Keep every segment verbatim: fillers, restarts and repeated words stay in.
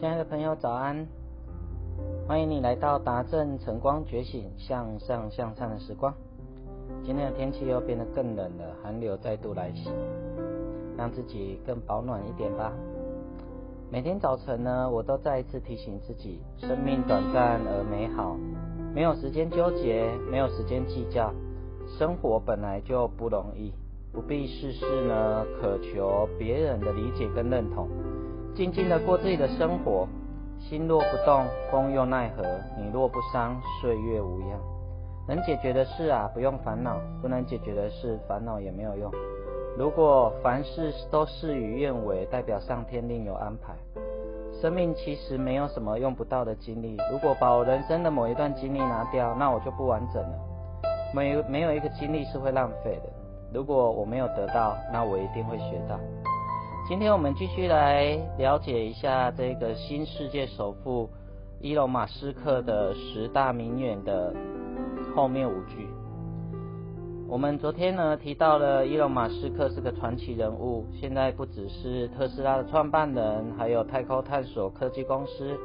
亲爱的朋友，早安！欢迎你来到达正晨光觉醒，向上向善的时光。今天的天气又变得更冷了，寒流再度来袭，让自己更保暖一点吧。每天早晨呢，我都再一次提醒自己，生命短暂而美好，没有时间纠结，没有时间计较，生活本来就不容易，不必事事呢渴求别人的理解跟认同。静静的过自己的生活，心若不动，风又奈何；你若不伤，岁月无恙。能解决的事啊，不用烦恼；不能解决的事，烦恼也没有用。如果凡事都事与愿违，代表上天另有安排。生命其实没有什么用不到的经历，如果把我人生的某一段经历拿掉，那我就不完整了。没没有一个经历是会浪费的。如果我没有得到，那我一定会学到。今天我们继续来了解一下这个新世界首富伊隆马斯克的十大名言的后面五句。我们昨天呢提到了伊隆马斯克是个传奇人物，现在不只是特斯拉的创办人，还有太空探索科技公司。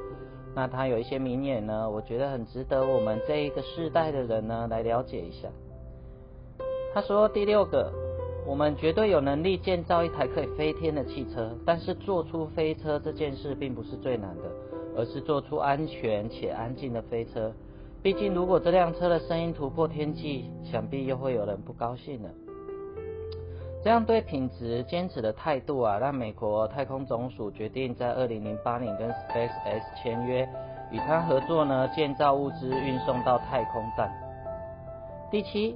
那他有一些名言呢，我觉得很值得我们这一个世代的人呢来了解一下。他说第六个，我们绝对有能力建造一台可以飞天的汽车，但是做出飞车这件事并不是最难的，而是做出安全且安静的飞车。毕竟如果这辆车的声音突破天际，想必又会有人不高兴了。这样对品质坚持的态度啊，让美国太空总署决定在二零零八年跟 SpaceX 签约，与他合作呢建造物资运送到太空站。第七，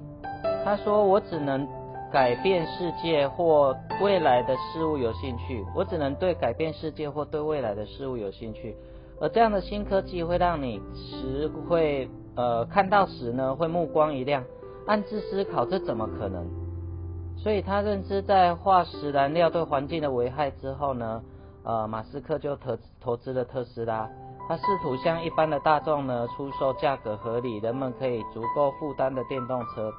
他说我只能改变世界或未来的事物有兴趣，我只能对改变世界或对未来的事物有兴趣。而这样的新科技会让你时会呃看到时呢会目光一亮，暗自思考这怎么可能。所以他认知在化石燃料对环境的危害之后呢，呃马斯克就投投资了特斯拉。他试图向一般的大众呢出售价格合理、人们可以足够负担的电动车。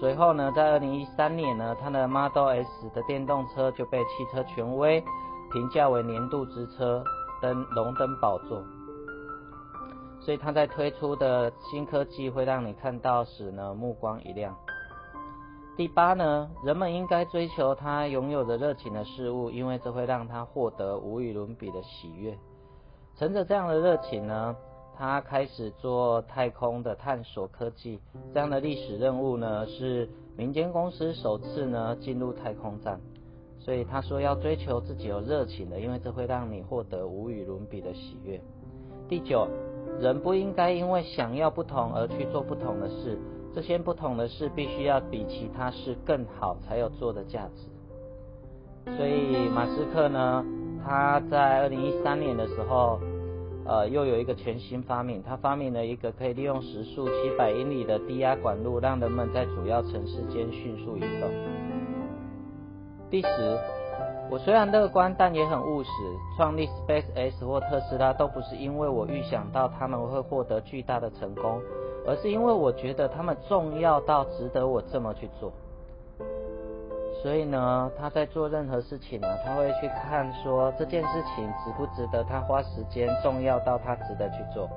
随后呢，在二零一三年呢，他的 Model S 的电动车就被汽车权威评价为年度之车，登荣登宝座。所以他在推出的新科技会让你看到时呢，目光一亮。第八呢，人们应该追求他拥有的热情的事物，因为这会让他获得无与伦比的喜悦。乘着这样的热情呢，他开始做太空的探索科技，这样的历史任务呢，是民间公司首次呢进入太空站。所以他说要追求自己有热情的，因为这会让你获得无与伦比的喜悦。第九，人不应该因为想要不同而去做不同的事，这些不同的事必须要比其他事更好才有做的价值。所以马斯克呢，他在二零一三年的时候呃，又有一个全新发明，他发明了一个可以利用时速七百英里的低压管路，让人们在主要城市间迅速移动。第十，我虽然乐观，但也很务实。创立 SpaceX 或特斯拉都不是因为我预想到他们会获得巨大的成功，而是因为我觉得他们重要到值得我这么去做。所以呢，他在做任何事情呢、啊，他会去看说这件事情值不值得他花时间，重要到他值得去做。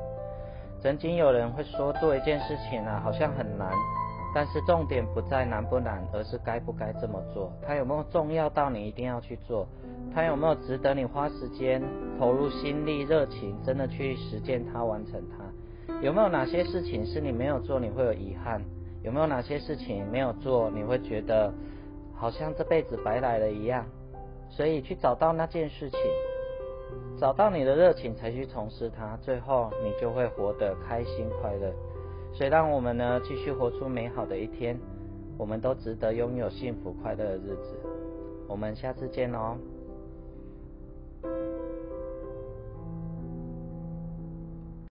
曾经有人会说，做一件事情啊，好像很难，但是重点不在难不难，而是该不该这么做。他有没有重要到你一定要去做？他有没有值得你花时间、投入心力、热情，真的去实践它、完成它？有没有哪些事情是你没有做，你会有遗憾？有没有哪些事情没有做，你会觉得好像这辈子白来了一样？所以去找到那件事情，找到你的热情才去从事它，最后你就会活得开心快乐。所以让我们呢继续活出美好的一天，我们都值得拥有幸福快乐的日子。我们下次见哦。